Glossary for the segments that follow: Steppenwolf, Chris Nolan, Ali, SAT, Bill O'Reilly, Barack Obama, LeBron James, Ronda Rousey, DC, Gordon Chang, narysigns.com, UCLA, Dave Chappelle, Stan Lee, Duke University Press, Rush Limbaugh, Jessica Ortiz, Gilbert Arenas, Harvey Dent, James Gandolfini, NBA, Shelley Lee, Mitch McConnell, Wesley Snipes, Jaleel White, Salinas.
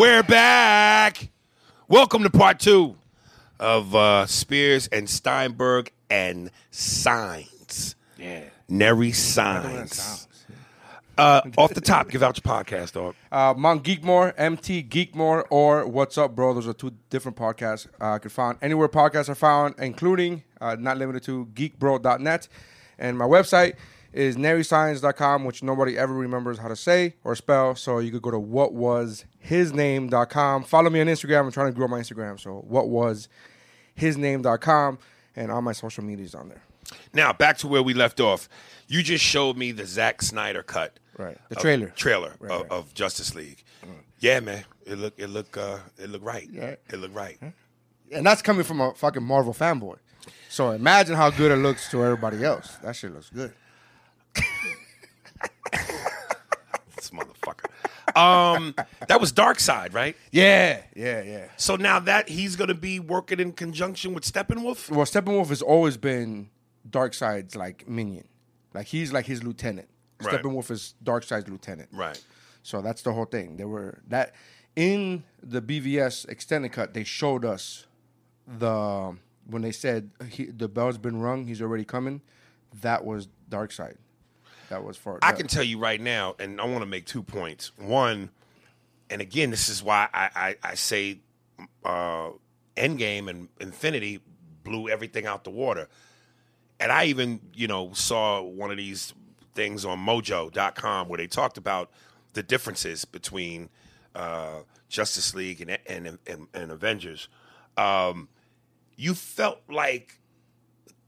We're back. Welcome to part two of Spears and Steinberg and Signs. Yeah. Nary Signs. Off the top, give out your podcast, dog. Mount Geekmore, MT Geekmore, or What's Up, Bro. Those are two different podcasts I could find anywhere podcasts are found, including, not limited to, Geekbro.net. And my website is narysigns.com, which nobody ever remembers how to say or spell. So you could go to whatwashisname.com. Follow me on Instagram. I'm trying to grow my Instagram. So whatwashisname.com, and all my social media's on there. Now, back to where we left off. You just showed me the Zack Snyder cut. Right. The trailer. Trailer of Justice League. Mm. Yeah, man. It looked right. Yeah. It looked right. And that's coming from a fucking Marvel fanboy. So imagine how good it looks to everybody else. That shit looks good. This motherfucker. That was Darkseid, right? Yeah. So now that he's going to be working in conjunction with Steppenwolf? Well, Steppenwolf has always been Darkseid's, like, minion. Like, he's like his lieutenant. Right. Steppenwolf is Darkseid's lieutenant. Right. So that's the whole thing. They were that in the BVS extended cut, they showed us the when they said the bell's been rung, he's already coming. That was Darkseid. That was far. I can tell you right now, and I want to make 2 points. One, and again, this is why I say Endgame and Infinity blew everything out the water. And I even, saw one of these things on Mojo.com where they talked about the differences between Justice League and Avengers. You felt like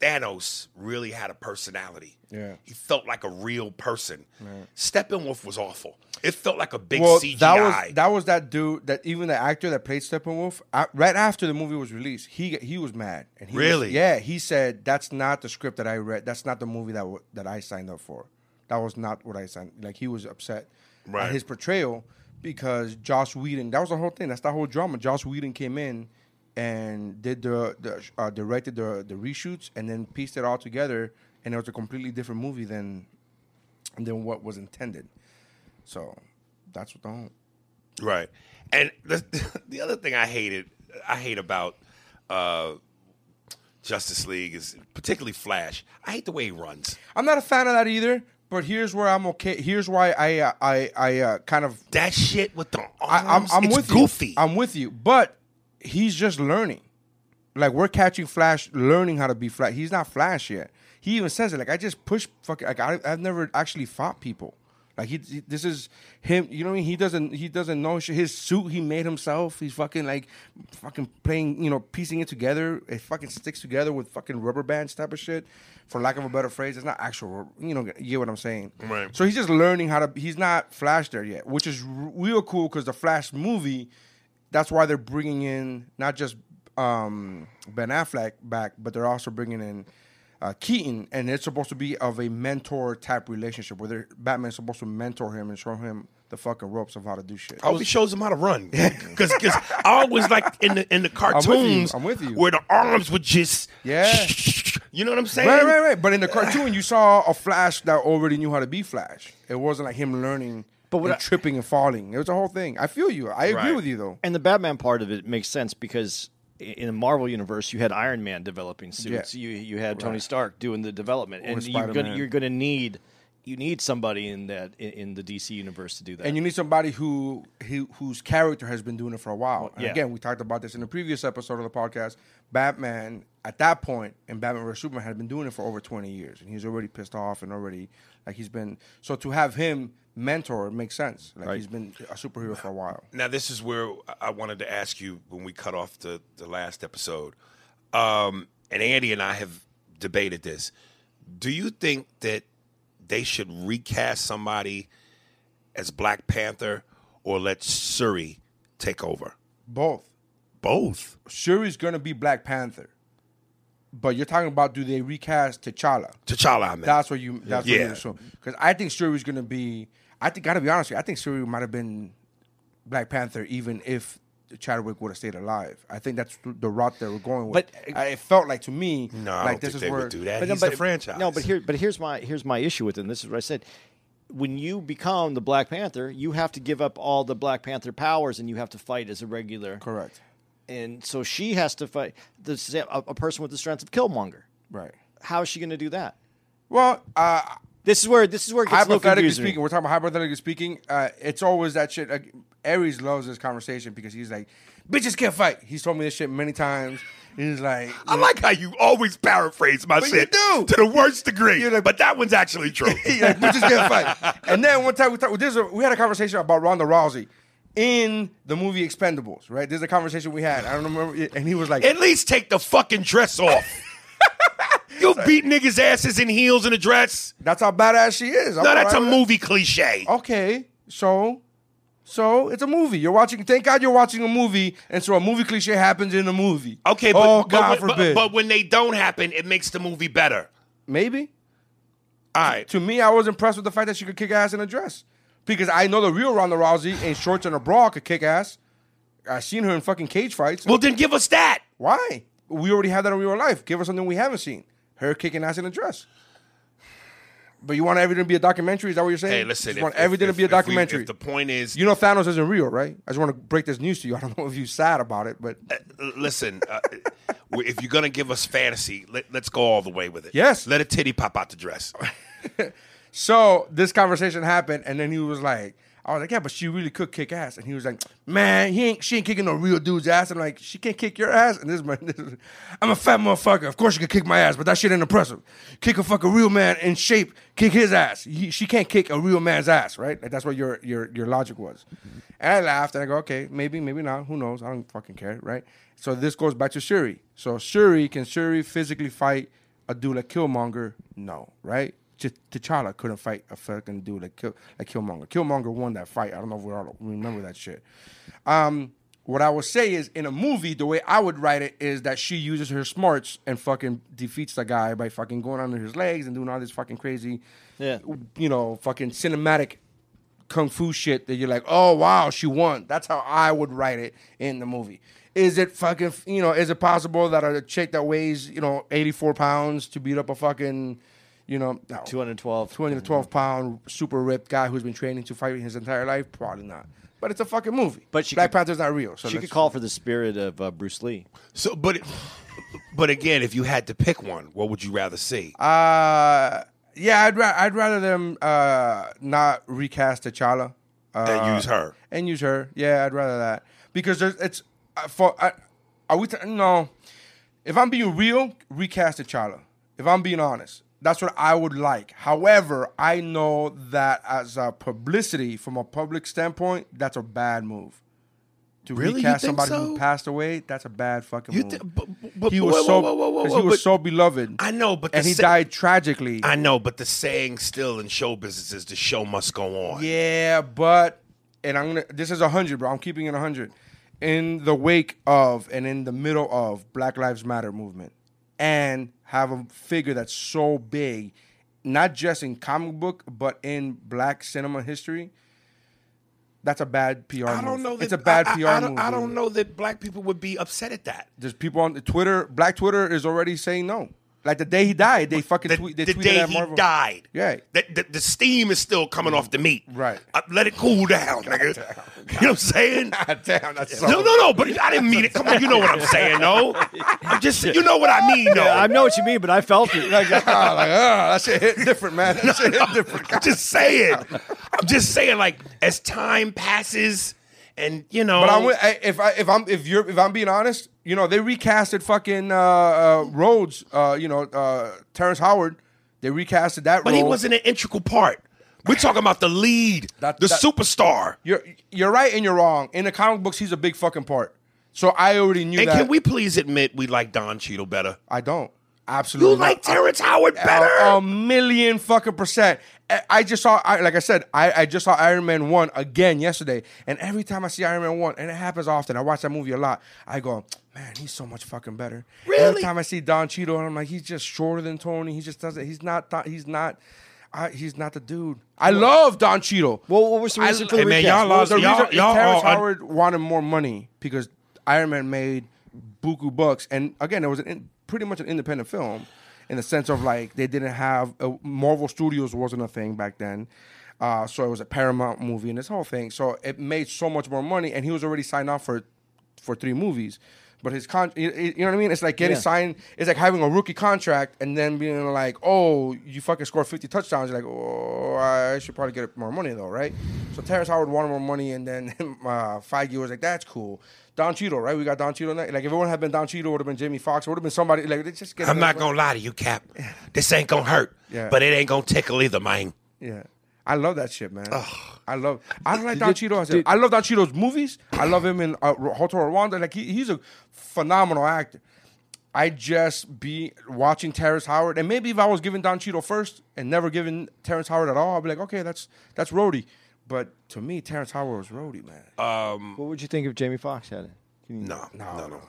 Thanos really had a personality. Yeah. He felt like a real person. Right. Steppenwolf was awful. It felt like a big CGI. That was that dude, that even the actor that played Steppenwolf, right after the movie was released, he was mad. And he really? He said, that's not the script that I read. That's not the movie that I signed up for. That was not what I signed. Like, he was upset at his portrayal because Joss Whedon, that was the whole thing. That's the whole drama. Joss Whedon came in and did directed the reshoots and then pieced it all together, and it was a completely different movie than what was intended. So that's what the whole right. And the other thing I hate about Justice League is particularly Flash. I hate the way he runs. I'm not a fan of that either. But here's where I'm okay. Here's why I kind of that shit with the arms. I'm with goofy. I'm with you, but he's just learning. Like, we're catching Flash learning how to be Flash. He's not Flash yet. He even says it. Like, I just push fucking... Like, I've never actually fought people. Like, he this is him. You know what I mean? He doesn't know shit. His suit, he made himself. He's fucking playing, piecing it together. It fucking sticks together with fucking rubber bands type of shit. For lack of a better phrase, it's not actual... you get what I'm saying? Right. So he's just learning how to... He's not Flash there yet, which is real cool because the Flash movie... That's why they're bringing in not just Ben Affleck back, but they're also bringing in Keaton, and it's supposed to be of a mentor-type relationship where Batman's supposed to mentor him and show him the fucking ropes of how to do shit. I hope he shows him how to run. Because I always like in the cartoons I'm with you. Where the arms would just... Yeah. You know what I'm saying? Right. But in the cartoon, you saw a Flash that already knew how to be Flash. It wasn't like him learning... tripping and falling. It was a whole thing. I feel you. I agree with you, though. And the Batman part of it makes sense because in the Marvel universe, you had Iron Man developing suits. Yeah. You had Tony Stark doing the development. And you're gonna need somebody in that in the DC universe to do that. And you need somebody whose character has been doing it for a while. Well, and again, we talked about this in the previous episode of the podcast. Batman, at that point, in Batman vs. Superman, had been doing it for over 20 years. And he's already pissed off and already, like, he's been... So to have him... mentor, it makes sense. Like he's been a superhero for a while. Now this is where I wanted to ask you when we cut off the last episode. And Andy and I have debated this. Do you think that they should recast somebody as Black Panther or let Shuri take over? Both. Shuri's going to be Black Panther. But you're talking about do they recast T'Challa? T'Challa, I mean. That's what you assume. Because I think Shuri's going to be... gotta be honest with you, I think Shuri might have been Black Panther even if Chadwick would have stayed alive. I think that's the route they were going with. But it felt like to me... No, like, I don't think they would do that. He's the franchise. No, here's my issue with it, and this is what I said. When you become the Black Panther, you have to give up all the Black Panther powers, and you have to fight as a regular... Correct. And so she has to fight a person with the strength of Killmonger. Right. How is she going to do that? Well, this is where it gets hypothetically speaking. We're talking about hypothetically speaking. It's always that shit. Ares loves this conversation because he's like, bitches can't fight. He's told me this shit many times. He's like, I like how you always paraphrase my shit to the worst degree. Like, but that one's actually true. Like, bitches can't fight. And then one time we had a conversation about Ronda Rousey. In the movie Expendables, right? This is a conversation we had. I don't remember. And he was like... At least take the fucking dress off. You beat niggas' asses in heels in a dress. That's how badass she is. No, that's a movie cliche. Okay. So it's a movie. You're watching... Thank God you're watching a movie, and so a movie cliche happens in a movie. Okay, but... Oh, God forbid. But when they don't happen, it makes the movie better. Maybe. All right. To me, I was impressed with the fact that she could kick ass in a dress. Because I know the real Ronda Rousey in shorts and a bra could kick ass. I've seen her in fucking cage fights. Well, then give us that. Why? We already have that in real life. Give us something we haven't seen. Her kicking ass in a dress. But you want everything to be a documentary? Is that what you're saying? Hey, listen. You want everything to be a documentary. If the point is... You know Thanos isn't real, right? I just want to break this news to you. I don't know if you're sad about it, but... Listen, if you're going to give us fantasy, let's go all the way with it. Yes. Let a titty pop out the dress. So this conversation happened, and then he was like, I was like, yeah, but she really could kick ass. And he was like, man, she ain't kicking no real dude's ass. I'm like, she can't kick your ass? And this is, I'm a fat motherfucker. Of course she could kick my ass, but that shit ain't impressive. Kick a fucking real man in shape, kick his ass. She can't kick a real man's ass, right? Like, that's what your logic was. And I laughed, and I go, okay, maybe not. Who knows? I don't fucking care, right? So this goes back to Shuri. So can Shuri physically fight a dude like Killmonger? No, right? T'Challa couldn't fight a fucking dude like Killmonger. Killmonger won that fight. I don't know if we all remember that shit. What I would say is, in a movie, the way I would write it is that she uses her smarts and fucking defeats the guy by fucking going under his legs and doing all this fucking crazy, fucking cinematic kung fu shit that you're like, oh, wow, she won. That's how I would write it in the movie. Is it fucking, is it possible that a chick that weighs, 84 pounds to beat up a fucking... 212-pound, super-ripped guy who's been training to fight his entire life? Probably not. But it's a fucking movie. But Black Panther's not real. So she could call for the spirit of Bruce Lee. So, but again, if you had to pick one, what would you rather see? I'd rather them not recast T'Challa. And use her. Yeah, I'd rather that. Because it's... No. If I'm being real, recast T'Challa. If I'm being honest. That's what I would like. However, I know that as a publicity, from a public standpoint, that's a bad move. To recast somebody who passed away, that's a bad fucking move. He was so beloved. I know, but... And he died tragically. I know, but the saying still in show business is the show must go on. Yeah, but... And I'm going to... This is 100, bro. I'm keeping it 100. In the wake of and in the middle of Black Lives Matter movement, and have a figure that's so big, not just in comic book, but in black cinema history. That's a bad PR move. I don't know that, it's a bad PR move. I don't know that black people would be upset at that. There's people on Twitter. Black Twitter is already saying no. Like the day he died, they fucking tweeted at Marvel. The day he died. Yeah. The steam is still coming off the meat. Right. Let it cool down, nigga. You know what I'm saying? Goddamn, that's so... No, but I didn't mean it. Come on, you know what I'm saying, though. I'm just, you know what I mean, though. Yeah, I know what you mean, but I felt it. That shit hit different, man. That shit hit different. I'm just saying, like, as time passes and, you know. But if I'm being honest, you know, they recasted fucking Rhodes, Terrence Howard. They recasted that role. But he wasn't an integral part. We're talking about the lead, the superstar. You're right and you're wrong. In the comic books, he's a big fucking part. So I already knew that. And can we please admit we like Don Cheadle better? I don't. Absolutely. You like Terrence Howard better? A million fucking percent. I just saw, like I said, I just saw Iron Man 1 again yesterday. And every time I see Iron Man 1, and it happens often, I watch that movie a lot, I go, man, he's so much fucking better. Really? Every time I see Don Cheadle, and I'm like, he's just shorter than Tony. He just doesn't, he's not the dude. I love Don Cheadle. Well, what was the reason for the recast? Y'all Terrence Howard wanted more money because Iron Man made buku bucks. And again, it was pretty much an independent film. In the sense of like they didn't have Marvel Studios wasn't a thing back then, so it was a Paramount movie and this whole thing. So it made so much more money, and he was already signed off for 3 movies. But his you know what I mean? It's like getting signed. It's like having a rookie contract and then being like, oh, you fucking scored 50 touchdowns. You're like, oh, I should probably get more money though, right? So Terrence Howard wanted more money, and then Feige was like, that's cool. Don Cheadle, right? We got Don Cheadle. Like, if it wouldn't have been Don Cheadle, it would have been Jamie Foxx. It would have been somebody. Like, they just get. I'm not going to lie to you, Cap. This ain't going to hurt, but it ain't going to tickle either, man. Yeah. I love that shit, man. Ugh. I don't like Don Cheadle. I love Don Cheadle's movies. I love him in Hotel Rwanda. Like, he's a phenomenal actor. I just be watching Terrence Howard. And maybe if I was giving Don Cheadle first and never giving Terrence Howard at all, I'd be like, okay, that's Rhodey. But to me, Terrence Howard was Rhodey, man. What would you think if Jamie Foxx had it? No.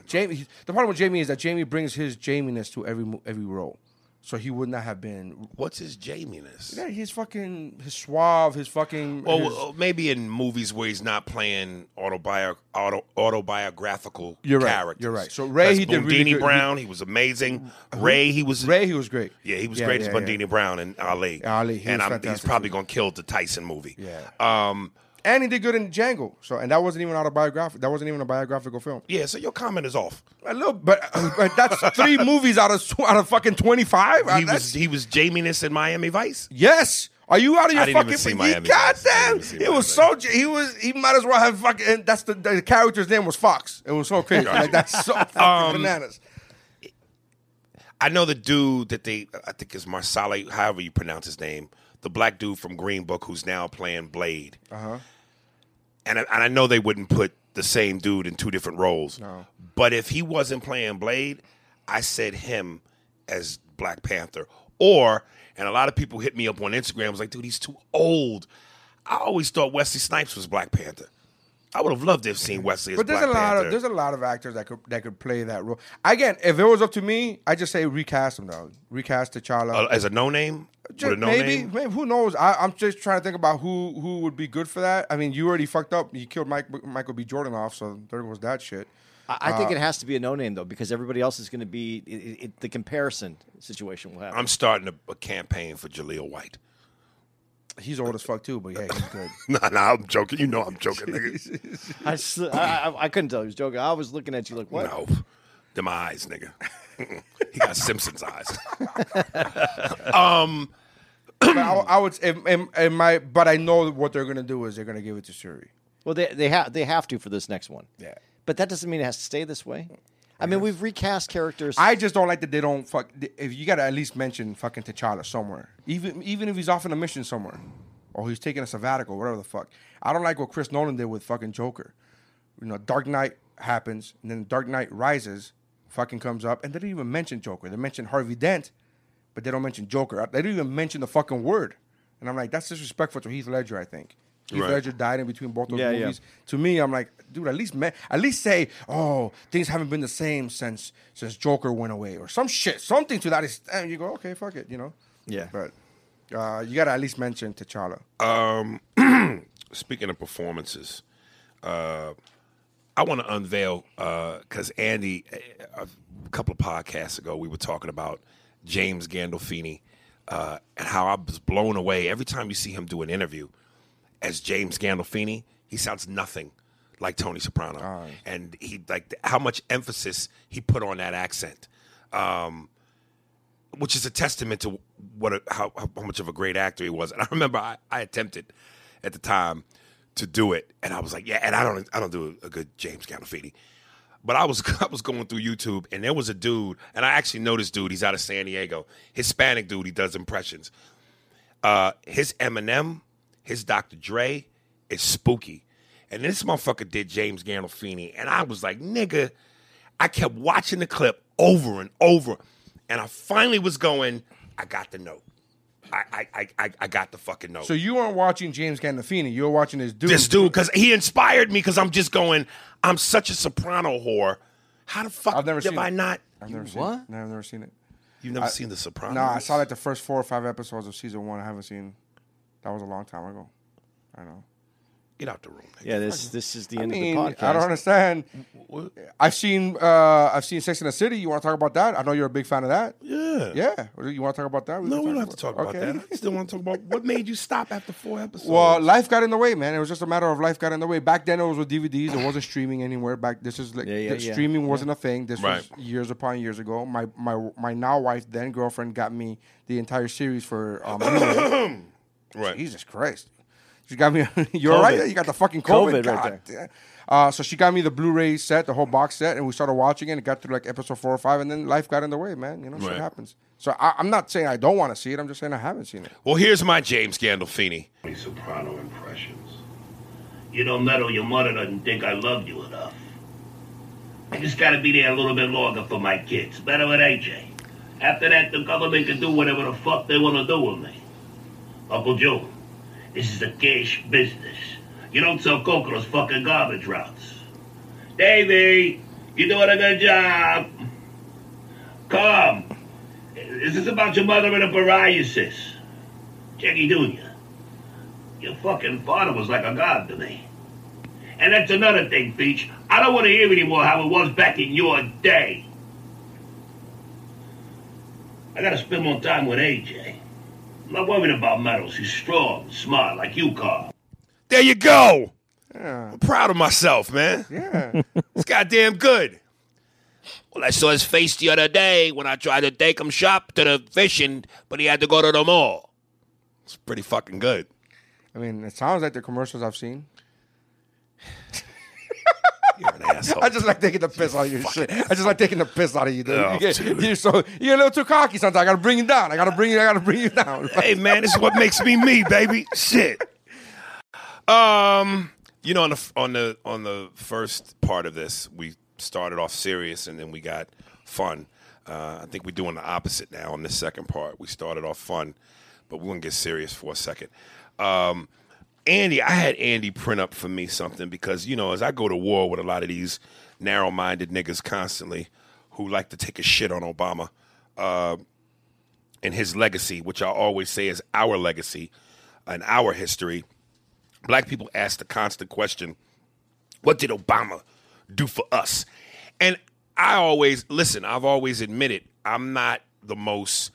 Jamie. The problem with Jamie is that Jamie brings his Jamie-ness to every role, so he would not have been. What's his Jamie-ness? Yeah, he's fucking his suave, his fucking. Well, maybe in movies where he's not playing autobiographical characters. You're right. So Ray, he did really good. Bundini Brown, he was amazing. Ray, he was great. Yeah, he was great as Bundini Brown and Ali, he's probably gonna kill the Tyson movie. Yeah. And he did good in Django, and that wasn't even autobiographical. That wasn't even a biographical film. Yeah, so your comment is off a little, but that's 3 movies out of fucking 25. He was Jamie-ness in Miami Vice. Yes, are you out of your fucking mind? Goddamn, it was so he might as well have fucking. And that's the character's name was Fox. It was so crazy. Like, that's so fucking bananas. I know the dude that I think is Marsala, however you pronounce his name. The black dude from Green Book who's now playing Blade. Uh-huh. And I know they wouldn't put the same dude in 2 different roles. No. But if he wasn't playing Blade, I said him as Black Panther. And a lot of people hit me up on Instagram, was like, dude, he's too old. I always thought Wesley Snipes was Black Panther. I would have loved to have seen Wesley as Black Panther. But there's a lot of actors that could play that role. Again, if it was up to me, I just say recast him though. Recast T'Challa as a no-name. Maybe who knows? I'm just trying to think about who would be good for that. I mean, you already fucked up. You killed Michael B. Jordan off, so there was that shit. I think it has to be a no-name though, because everybody else is going to be the comparison situation will happen. I'm starting a campaign for Jaleel White. He's old as fuck too, but yeah, he's good. Nah, I'm joking. You know I'm joking, nigga. I couldn't tell he was joking. I was looking at you like, what? No, them eyes, nigga. He got Simpsons eyes. But I would. But I know what they're gonna do is they're gonna give it to Shuri. Well, they have to for this next one. Yeah, but that doesn't mean it has to stay this way. I mean, we've recast characters. I just don't like that they don't fuck. If you gotta at least mention fucking T'Challa somewhere, even if he's off on a mission somewhere, or he's taking a sabbatical, whatever the fuck. I don't like what Chris Nolan did with fucking Joker. You know, Dark Knight happens, and then Dark Knight Rises fucking comes up, and they didn't even mention Joker. They mentioned Harvey Dent, but they don't mention Joker. They didn't even mention the fucking word, and I'm like, that's disrespectful to Heath Ledger, I think. Heath Ledger died in between both those movies. Yeah. To me, I'm like, dude, at least say, oh, things haven't been the same since Joker went away or some shit, something to that extent. You go, okay, fuck it, you know. Yeah. But you gotta at least mention T'Challa. Speaking of performances, I want to unveil because Andy, a couple of podcasts ago, we were talking about James Gandolfini and how I was blown away every time you see him do an interview. As James Gandolfini, he sounds nothing like Tony Soprano, and he like how much emphasis he put on that accent, which is a testament to how much of a great actor he was. And I remember I attempted at the time to do it, and I was like, yeah, and I don't do a good James Gandolfini, but I was going through YouTube, and there was a dude, and I actually know this dude. He's out of San Diego, Hispanic dude. He does impressions. His Eminem. His Dr. Dre is spooky. And this motherfucker did James Gandolfini. And I was like, nigga, I kept watching the clip over and over. And I finally was going, I got the note. I got the fucking note. So you weren't watching James Gandolfini. You were watching this dude. This dude, because he inspired me because I'm just going, I'm such a Soprano whore. How the fuck I've never seen it. You've never seen The Sopranos? No, I saw like the first 4 or 5 episodes of season 1. I haven't seen... That was a long time ago. I know. Get out the room. Nigga. Yeah, this is the end of the podcast. I don't understand. What? I've seen Sex and the City. You want to talk about that? I know you're a big fan of that. Yeah. Yeah. You want to talk about that? No, we don't have to talk about that. I still want to talk about what made you stop after 4 episodes. Well, life got in the way, man. It was just a matter of life got in the way. Back then, it was with DVDs. It wasn't streaming anywhere. Streaming wasn't a thing. This was years upon years ago. My now wife, then girlfriend, got me the entire series for Blu-ray. Right. Jesus Christ. She got me... You're COVID. Right? You got the fucking COVID. God. Right there. So she got me the Blu-ray set, the whole box set, and we started watching it. It got through like episode 4 or 5, and then life got in the way, man. You know, shit happens. So I'm not saying I don't want to see it. I'm just saying I haven't seen it. Well, here's my James Gandolfini. Soprano impressions. You don't meddle, your mother doesn't think I love you enough. I just got to be there a little bit longer for my kids. Better with AJ. After that, the government can do whatever the fuck they want to do with me. Uncle Joe, this is a cash business. You don't sell Coco's fucking garbage routes. Davey, you're doing a good job. Come. This is about your mother and a psoriasis. Jackie Jr., your fucking father was like a god to me. And that's another thing, Peach. I don't want to hear anymore how it was back in your day. I gotta spend more time with AJ. I'm not worried about medals. He's strong, smart, like you, Carl. There you go. Yeah. I'm proud of myself, man. Yeah. It's goddamn good. Well, I saw his face the other day when I tried to take him shop to the fishing, but he had to go to the mall. It's pretty fucking good. I mean, it sounds like the commercials I've seen. You're an asshole. I just like taking the piss out of your shit. Asshole. I just like taking the piss out of you, dude. Oh, you're a little too cocky sometimes. I gotta bring you down. I gotta bring you down. Hey man, this is what makes me, baby. Shit. You know, on the first part of this, we started off serious and then we got fun. I think we're doing the opposite now on this second part. We started off fun, but we're gonna get serious for a second. Andy, I had Andy print up for me something because, you know, as I go to war with a lot of these narrow-minded niggas constantly who like to take a shit on Obama and his legacy, which I always say is our legacy and our history, black people ask the constant question, what did Obama do for us? And I've always admitted I'm not the most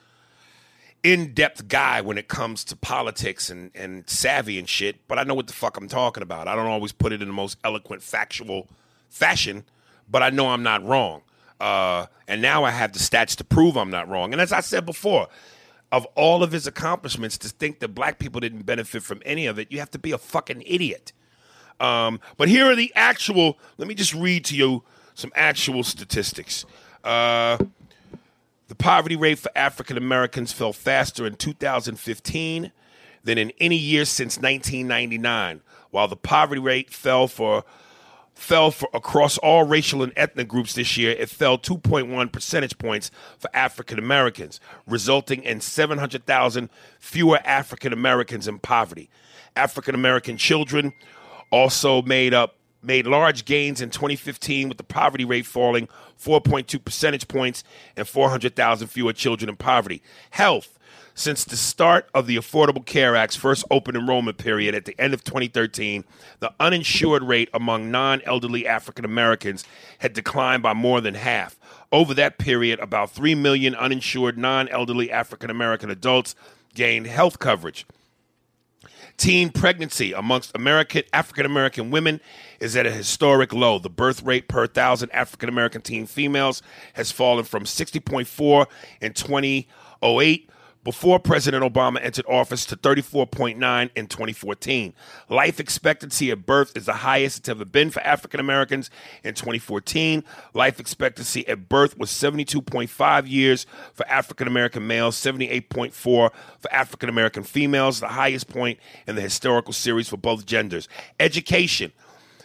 in-depth guy when it comes to politics and savvy and shit, but I know what the fuck I'm talking about. I don't always put it in the most eloquent, factual fashion, but I know I'm not wrong. And now I have the stats to prove I'm not wrong. And as I said before, of all of his accomplishments, to think that black people didn't benefit from any of it, you have to be a fucking idiot. But here are the actual, let me just read to you some actual statistics. The poverty rate for African Americans fell faster in 2015 than in any year since 1999, while the poverty rate fell for fell for across all racial and ethnic groups this year. It fell 2.1 percentage points for African Americans, resulting in 700,000 fewer African Americans in poverty. African American children also made large gains in 2015, with the poverty rate falling 4.2 percentage points and 400,000 fewer children in poverty. Health. Since the start of the Affordable Care Act's first open enrollment period at the end of 2013, the uninsured rate among non-elderly African Americans had declined by more than half. Over that period, about 3 million uninsured non-elderly African American adults gained health coverage. Teen pregnancy amongst African American women is at a historic low. The birth rate per 1,000 African American teen females has fallen from 60.4 in 2008 before President Obama entered office to 34.9 in 2014. Life expectancy at birth is the highest it's ever been for African Americans. In 2014, life expectancy at birth was 72.5 years for African American males, 78.4 for African American females, the highest point in the historical series for both genders. Education.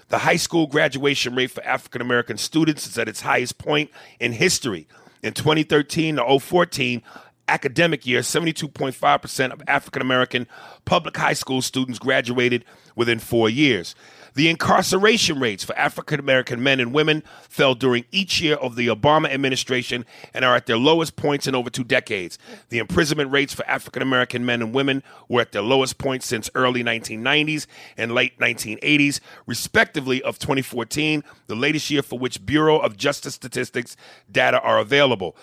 The high school graduation rate for African American students is at its highest point in history. In 2013 to 2014, academic year, 72.5% of African American public high school students graduated within 4 years. The incarceration rates for African American men and women fell during each year of the Obama administration and are at their lowest points in over 2 decades. The imprisonment rates for African American men and women were at their lowest points since early 1990s and late 1980s, respectively, of 2014, the latest year for which Bureau of Justice Statistics data are available.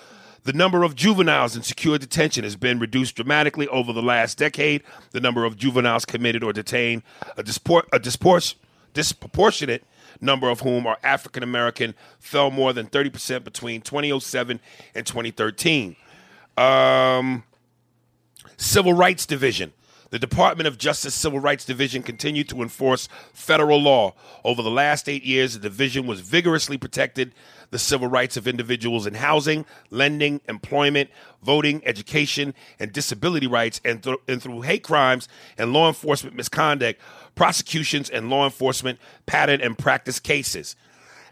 The number of juveniles in secure detention has been reduced dramatically over the last decade. The number of juveniles committed or detained, a disproportionate number of whom are African American, fell more than 30% between 2007 and 2013. Civil Rights Division. The Department of Justice Civil Rights Division continued to enforce federal law. Over the last 8 years, the division was vigorously protected the civil rights of individuals in housing, lending, employment, voting, education, and disability rights, and through hate crimes and law enforcement misconduct, prosecutions, and law enforcement pattern and practice cases.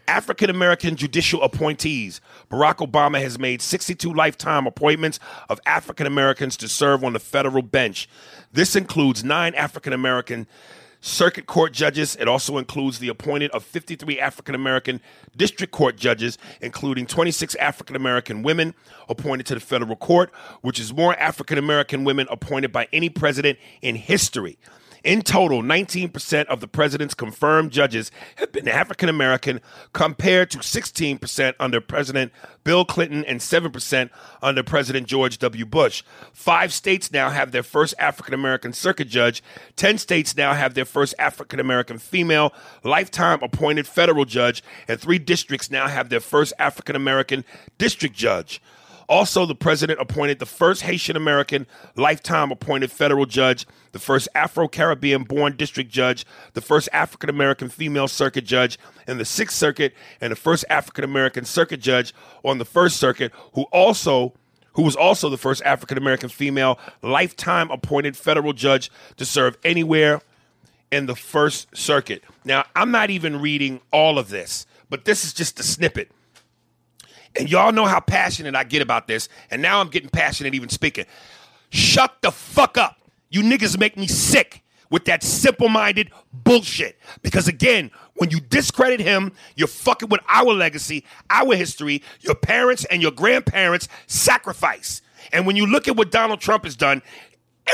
African American judicial appointees. Barack Obama has made 62 lifetime appointments of African Americans to serve on the federal bench. This includes 9 African American circuit court judges. It also includes the appointment of 53 African American district court judges, including 26 African American women appointed to the federal court, which is more African American women appointed by any president in history. In total, 19% of the president's confirmed judges have been African American, compared to 16% under President Bill Clinton and 7% under President George W. Bush. 5 states now have their first African American circuit judge. 10 states now have their first African American female lifetime appointed federal judge, and 3 districts now have their first African American district judge. Also, the president appointed the first Haitian American lifetime appointed federal judge, the first Afro-Caribbean-born district judge, the first African American female circuit judge in the Sixth Circuit, and the first African American circuit judge on the First Circuit, who was also the first African American female lifetime appointed federal judge to serve anywhere in the First Circuit. Now, I'm not even reading all of this, but this is just a snippet. And y'all know how passionate I get about this. And now I'm getting passionate even speaking. Shut the fuck up. You niggas make me sick with that simple-minded bullshit. Because again, when you discredit him, you're fucking with our legacy, our history, your parents and your grandparents' sacrifice. And when you look at what Donald Trump has done,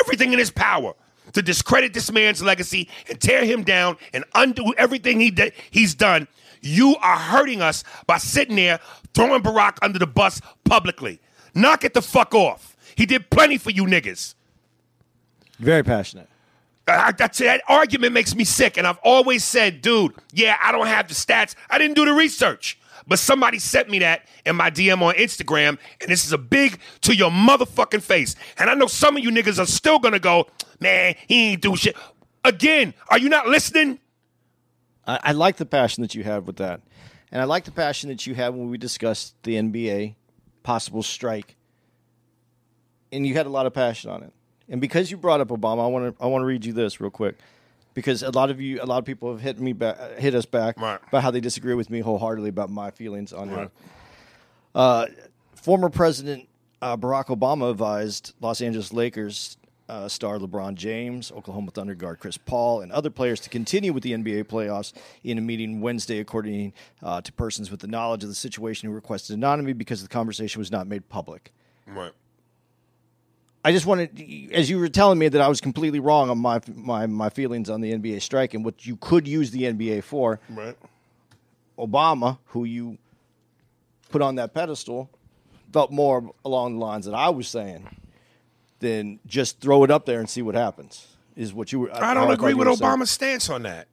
everything in his power to discredit this man's legacy and tear him down and undo everything he's done, you are hurting us by sitting there throwing Barack under the bus publicly. Knock it the fuck off. He did plenty for you niggas. Very passionate. That argument makes me sick. And I've always said, dude, yeah, I don't have the stats. I didn't do the research. But somebody sent me that in my DM on Instagram. And this is a big to your motherfucking face. And I know some of you niggas are still going to go, man, he ain't do shit. Again, are you not listening? I like the passion that you have with that. And I like the passion that you had when we discussed the NBA possible strike. And you had a lot of passion on it. And because you brought up Obama, I want to read you this real quick. because a lot of people have hit us back right. about how they disagree with me wholeheartedly about my feelings on right. it. Former President Barack Obama advised Los Angeles Lakers star LeBron James, Oklahoma Thunder guard Chris Paul, and other players to continue with the NBA playoffs in a meeting Wednesday, according to persons with the knowledge of the situation who requested anonymity because the conversation was not made public. Right. I just wanted, as you were telling me that I was completely wrong on my feelings on the NBA strike and what you could use the NBA for. Right. Obama, who you put on that pedestal, felt more along the lines that I was saying than just throw it up there and see what happens is what you were. I don't agree with Obama's stance on that.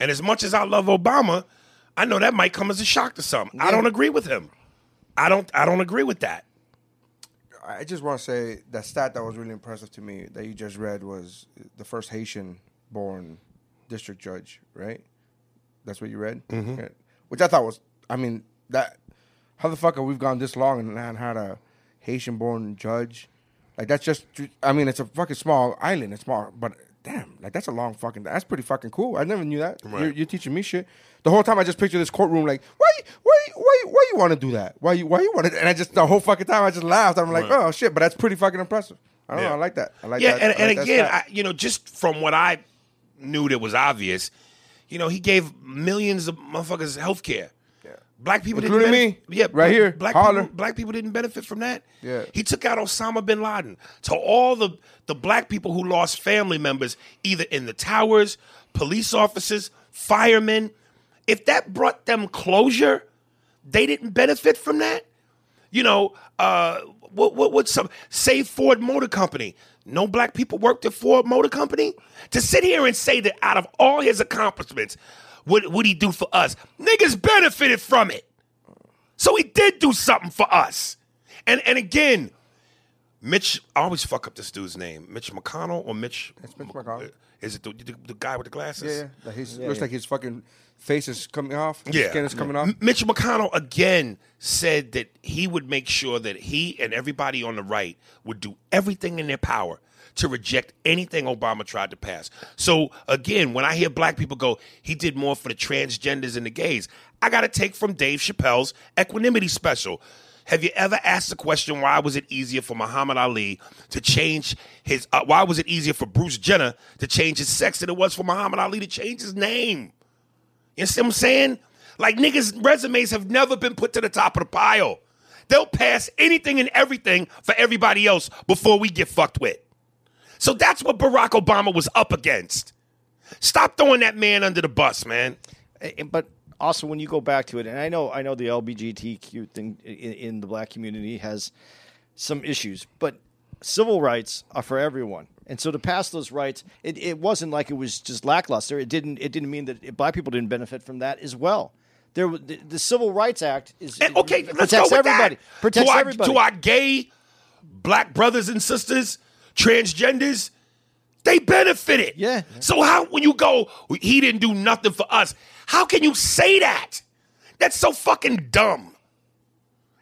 And as much as I love Obama, I know that might come as a shock to some. Yeah. I don't agree with him. I don't agree with that. I just want to say that stat that was really impressive to me that you just read was the first Haitian-born district judge, right? That's what you read? Mm-hmm. Right. Which I thought was, I mean, that... How the fuck have we gone this long and not had a Haitian-born judge? Like, that's just... I mean, it's a fucking small island. It's small, but damn, like, that's a long fucking... That's pretty fucking cool. I never knew that. Right. You're teaching me shit. The whole time I just pictured this courtroom like, why you want to do that? Why you want to... And I just... The whole fucking time I just laughed. I'm like, right. Oh, shit, but that's pretty fucking impressive. I don't know. I like that. I like that. Yeah, and again, just from what I knew that was obvious, he gave millions of motherfuckers health care. Black people including didn't benefit, me, yeah, right here. Black people didn't benefit from that. Yeah, he took out Osama bin Laden. To all the black people who lost family members, either in the towers, police officers, firemen, if that brought them closure, they didn't benefit from that. Say Ford Motor Company. No black people worked at Ford Motor Company. To sit here and say that out of all his accomplishments, what would he do for us? Niggas benefited from it. So he did do something for us. And again, Mitch, I always fuck up this dude's name. Mitch McConnell or Mitch? It's Mitch McConnell. Is it the guy with the glasses? Yeah. Looks like his fucking face is coming off. Yeah. His skin is coming off. Mitch McConnell, again, said that he would make sure that he and everybody on the right would do everything in their power to reject anything Obama tried to pass. So, again, when I hear black people go, he did more for the transgenders and the gays, I got to take from Dave Chappelle's Equanimity Special. Have you ever asked the question, why was it easier for Muhammad Ali to change his... why was it easier for Bruce Jenner to change his sex than it was for Muhammad Ali to change his name? You see what I'm saying? Like, niggas' resumes have never been put to the top of the pile. They'll pass anything and everything for everybody else before we get fucked with. So that's what Barack Obama was up against. Stop throwing that man under the bus, man. But also, when you go back to it, and I know the LGBTQ thing in the black community has some issues, but civil rights are for everyone. And so to pass those rights, it wasn't like it was just lackluster. It didn't mean that black people didn't benefit from that as well. The Civil Rights Act is and, okay. Let's go with everybody. That. Protects everybody. To our gay black brothers and sisters. Transgenders, they benefited. Yeah. So how, when you go, he didn't do nothing for us, how can you say that? That's so fucking dumb.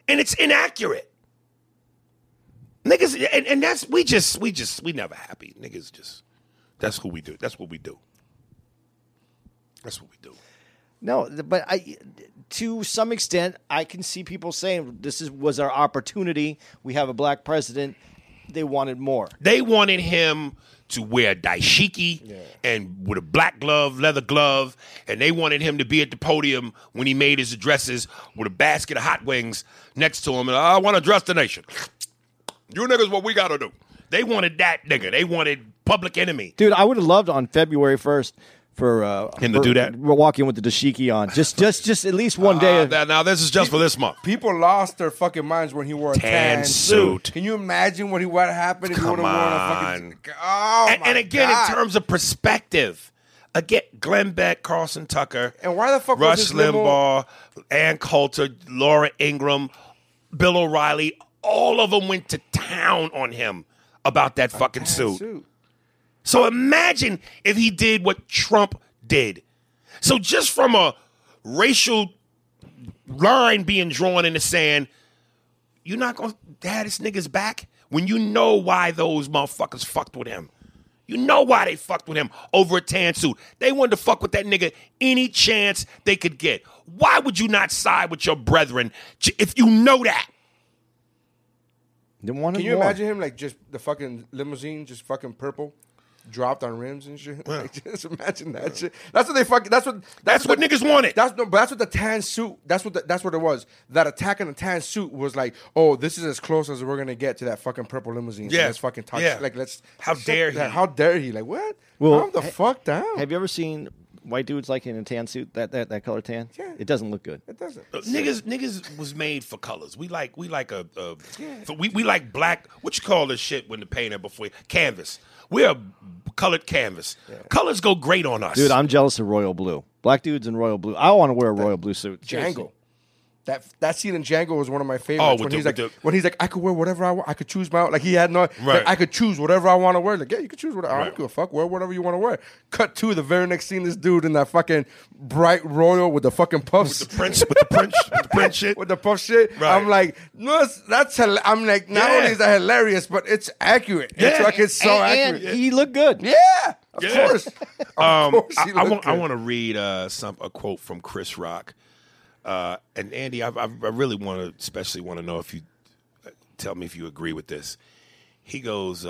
And it's inaccurate. Niggas, and that's, we never happy. Niggas just, that's who we do. That's what we do. That's what we do. No, but to some extent, I can see people saying, was our opportunity. We have a black president. They wanted more. They wanted him to wear daishiki and with a black glove, leather glove, and they wanted him to be at the podium when he made his addresses with a basket of hot wings next to him. And I want to address the nation. You niggas, what we got to do. They wanted that nigga. They wanted Public Enemy. Dude, I would have loved on February 1st for him to do that. We're walking with the dashiki on. Just at least one day. Now this is just for this month. People lost their fucking minds when he wore a tan suit. Can you imagine what happened if he would have worn a fucking? Oh my God! And again, in terms of perspective, again, Glenn Beck, Carlson Tucker, and why the fuck Rush Limbaugh, Ann Coulter, Laura Ingraham, Bill O'Reilly, all of them went to town on him about that fucking suit. So imagine if he did what Trump did. So just from a racial line being drawn in the sand, you're not going to have this nigga's back when you know why those motherfuckers fucked with him. You know why they fucked with him over a tan suit. They wanted to fuck with that nigga any chance they could get. Why would you not side with your brethren if you know that? Can you imagine him like just the fucking limousine, just fucking purple, dropped on rims and shit? Yeah. Like, just imagine that shit. That's what they fucking. That's what niggas wanted. That's what the tan suit. That's what it was. That attack on the tan suit was like, oh, this is as close as we're gonna get to that fucking purple limousine. Yeah, so let's fucking touch. Yeah. Like let's. How dare he? How dare he? Like what? Well, calm the fuck down. Have you ever seen white dudes like in a tan suit, that color tan? Yeah. It doesn't look good. It doesn't. Niggas was made for colors. We like black, what you call this shit when the painter before canvas. We're a colored canvas. Yeah. Colors go great on us. Dude, I'm jealous of royal blue. Black dudes in royal blue. I want to wear a royal blue suit. Django. That scene in Django was one of my favorites. Oh, when he's like, I could wear whatever I want. I could choose my own. Like he had no. Right. Like, I could choose whatever I want to wear. Like yeah, you could choose whatever. Right. I don't give a fuck. Wear whatever you want to wear. Cut to the very next scene. This dude in that fucking bright royal with the fucking puffs. With the Prince shit. With the puff shit. Right. I'm like, no, that's. I'm like, not only is that hilarious, but it's accurate. Yeah. It's like it's so accurate. And he looked good. Yeah. Of course. I want to read a quote from Chris Rock. And Andy, I really want to, especially want to know if you tell me if you agree with this. He goes,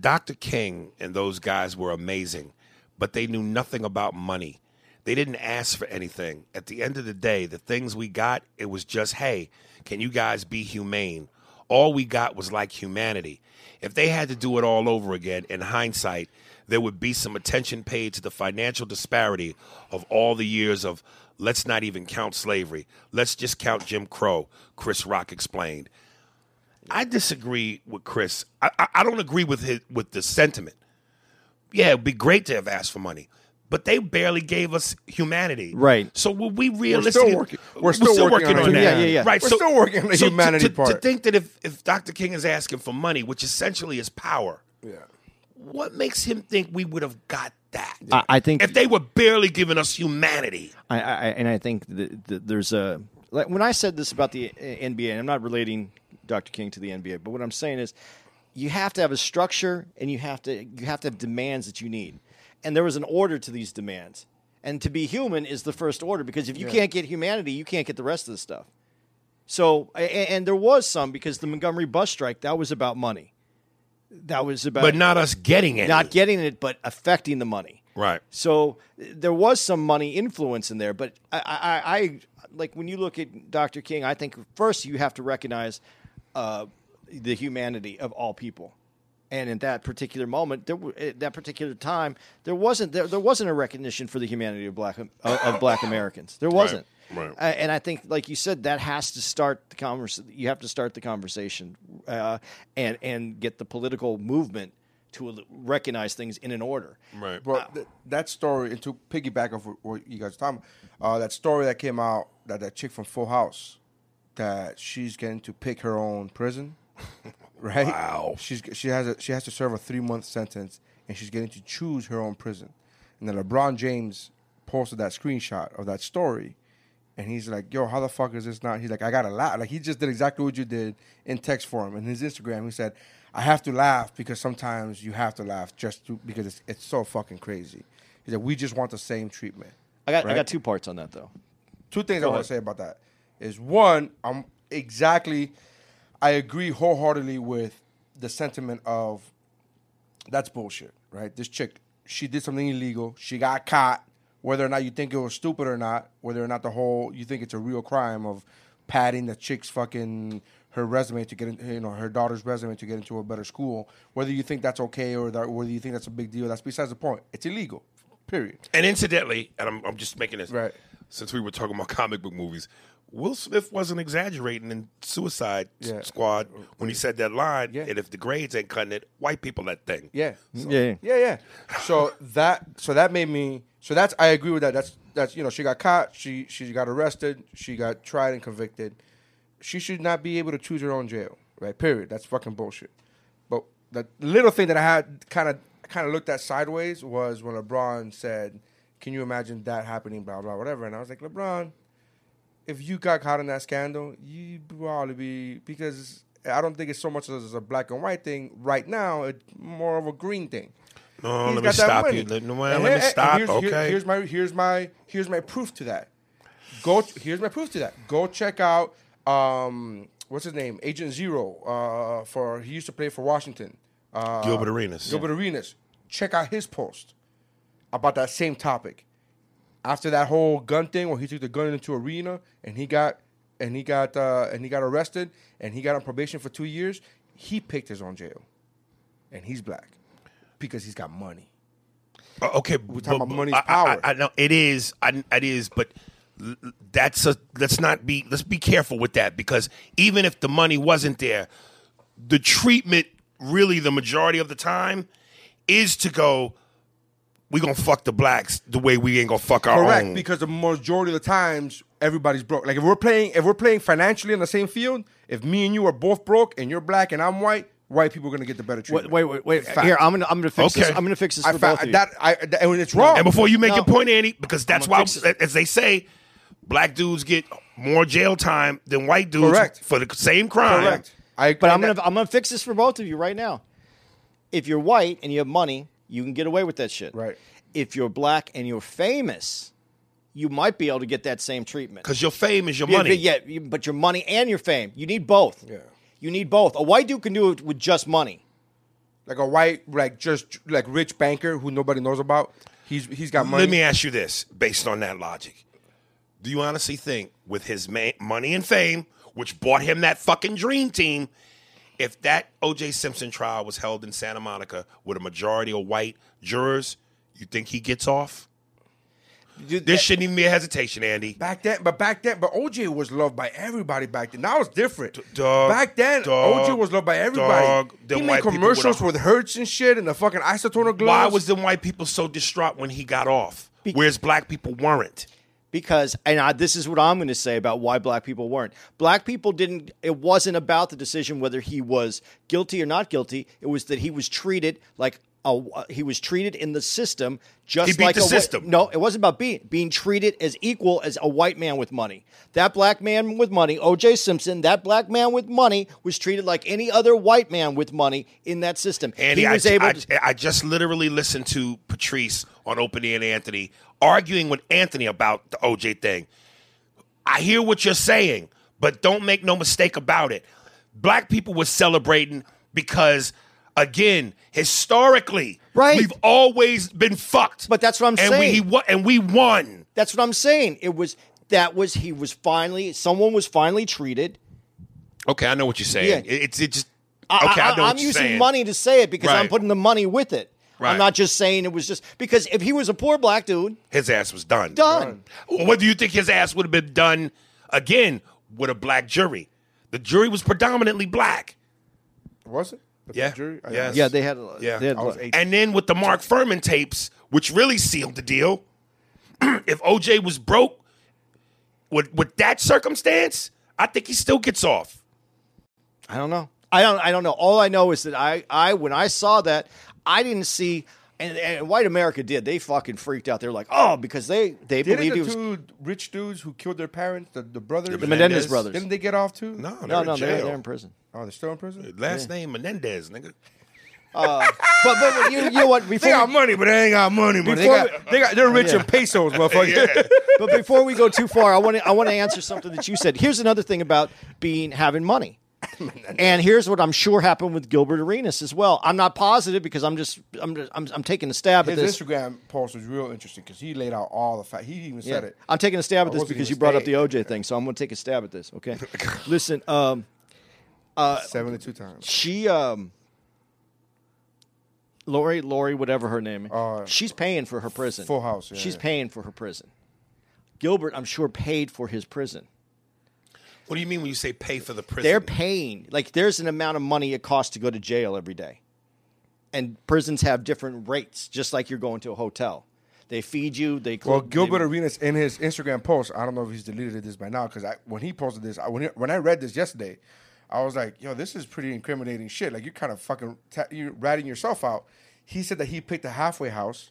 Dr. King and those guys were amazing, but they knew nothing about money. They didn't ask for anything. At the end of the day, the things we got, it was just, hey, can you guys be humane? All we got was like humanity. If they had to do it all over again, in hindsight, there would be some attention paid to the financial disparity of all the years of let's not even count slavery. Let's just count Jim Crow, Chris Rock explained. I disagree with Chris. I don't agree with the sentiment. Yeah, it'd be great to have asked for money, but they barely gave us humanity. Right. So were we realistic? We're still working on that. Yeah. Right. We're still working on the humanity part. To think that if Dr. King is asking for money, which essentially is power, what makes him think we would have got that? I think if they were barely giving us humanity, I think that there's a like when I said this about the NBA, and I'm not relating Dr. King to the NBA, but what I'm saying is you have to have a structure and you have to have demands that you need, and there was an order to these demands, and to be human is the first order because if you can't get humanity, you can't get the rest of the stuff. So and there was some because the Montgomery bus strike that was about money. That was about, but not us getting it. Not getting it, but affecting the money. Right. So there was some money influence in there, but I like when you look at Dr. King. I think first you have to recognize the humanity of all people, and in that particular moment, there wasn't a recognition for the humanity of black Americans. There wasn't. Right. And I think, like you said, that has to start the conversation. You have to start the conversation and get the political movement to recognize things in an order. Right. Well, that story, and to piggyback off what you guys are talking about, that story that came out, that chick from Full House, that she's getting to pick her own prison, right? Wow. She has to serve a 3-month sentence, and she's getting to choose her own prison. And then LeBron James posted that screenshot of that story. And he's like, yo, how the fuck is this not? He's like, I got to laugh. Like, he just did exactly what you did in text form. In his Instagram, he said, I have to laugh because sometimes you have to laugh because it's so fucking crazy. He said, we just want the same treatment. I got 2 parts on that, though. 2 things I want to say about that is, one, I agree wholeheartedly with the sentiment of that's bullshit, right? This chick, she did something illegal. She got caught. Whether or not you think it was stupid or not, whether or not you think it's a real crime of padding the chick's fucking her resume to get in, her daughter's resume to get into a better school, whether you think that's okay or whether you think that's a big deal, that's besides the point. It's illegal, period. And incidentally, and I'm just making this right, since we were talking about comic book movies, Will Smith wasn't exaggerating in Suicide Squad when he said that line. Yeah. And if the grades ain't cutting it, white people that thing. Yeah, so, yeah. So that made me. So that's I agree with that. That's she got caught. She got arrested. She got tried and convicted. She should not be able to choose her own jail. Right. Period. That's fucking bullshit. But the little thing that I had kind of looked at sideways was when LeBron said, "Can you imagine that happening?" Blah blah whatever. And I was like, LeBron, if you got caught in that scandal, you'd probably be because I don't think it's so much as a black and white thing right now. It's more of a green thing. No, let me stop you. Let me stop. Here's my proof to that. Go check out what's his name? Agent Zero. He used to play for Washington. Gilbert Arenas. Check out his post about that same topic. After that whole gun thing, where he took the gun into arena and he got arrested and he got on probation for 2 years, he picked his own jail, and he's black because he's got money. Okay, we're talking about money's power. I know it is. It is, but let's be careful with that, because even if the money wasn't there, the treatment really the majority of the time is to go, we're going to fuck the blacks the way we ain't going to fuck our own. Correct, because the majority of the times, everybody's broke. Like, if we're playing financially in the same field, if me and you are both broke and you're black and I'm white, white people are going to get the better treatment. Wait. Fact. Here, I'm gonna fix this. I'm going to fix this for both of you. And it's wrong. And before you make your point, Andy, because that's why, as they say, black dudes get more jail time than white dudes for the same crime. Correct. I'm gonna fix this for both of you right now. If you're white and you have money, you can get away with that shit. Right. If you're black and you're famous, you might be able to get that same treatment. Because your fame is your money. Yeah, but your money and your fame. You need both. Yeah. You need both. A white dude can do it with just money. Like a white, just rich banker who nobody knows about. He's got money. Let me ask you this, based on that logic. Do you honestly think, with his money and fame, which bought him that fucking dream team, if that O.J. Simpson trial was held in Santa Monica with a majority of white jurors, you think he gets off? There shouldn't even be a hesitation, Andy. Back then, O.J. was loved by everybody back then. Now it's different. O.J. was loved by everybody. He made commercials with Hertz and shit and the fucking isotoner gloves. Why was the white people so distraught when he got off, whereas black people weren't? Because, this is what I'm going to say about why black people weren't. Black people didn't, it wasn't about the decision whether he was guilty or not guilty. It was that he was treated like, he was treated in the system just like he beat the system. No, it wasn't about being treated as equal as a white man with money. That black man with money, O.J. Simpson, that black man with money was treated like any other white man with money in that system. Andy, I just literally listened to Patrice on Open Air and Anthony arguing with Anthony about the OJ thing. I hear what you're saying, but don't make no mistake about it. Black people were celebrating because, again, historically, we've always been fucked. But that's what I'm saying. And we won. That's what I'm saying. Someone was finally treated. Okay, I know what you're saying. Yeah. I'm using money to say it because I'm putting the money with it. Right. I'm not just saying it was just because if he was a poor black dude, his ass was done. What do you think his ass would have been done again with a black jury? The jury was predominantly black. Was it? The jury? Yes. Yeah, they had a lot. Yeah. And then with the Mark Furman tapes, which really sealed the deal, if OJ was broke with that circumstance, I think he still gets off. I don't know. I don't know. All I know is that I when I saw that, I didn't see, and white America did. They fucking freaked out. They're like, oh, because they believed it was... Didn't the two rich dudes who killed their parents, the brothers? The Menendez brothers. Didn't they get off too? No, they're in prison. Oh, they're still in prison? Last name Menendez, nigga. But you know what? They got money, but they ain't got money. They're rich in pesos, motherfucker. Yeah. But before we go too far, I want to answer something that you said. Here's another thing about having money. And here's what I'm sure happened with Gilbert Arenas as well. I'm not positive because I'm taking a stab at this. His Instagram post was real interesting because he laid out all the facts. He even said it. I'm taking a stab at this because you brought up the OJ thing, so I'm going to take a stab at this. Okay, listen. 72 times. She, Lori, whatever her name is, she's paying for her prison. Full House. Yeah, she's paying for her prison. Gilbert, I'm sure, paid for his prison. What do you mean when you say pay for the prison? They're paying. Like, there's an amount of money it costs to go to jail every day. And prisons have different rates, just like you're going to a hotel. They feed you. Gilbert Arenas, in his Instagram post, I don't know if he's deleted this by now, because when he posted this, when I read this yesterday, I was like, yo, this is pretty incriminating shit. Like, you're kind of fucking you're ratting yourself out. He said that he picked a halfway house,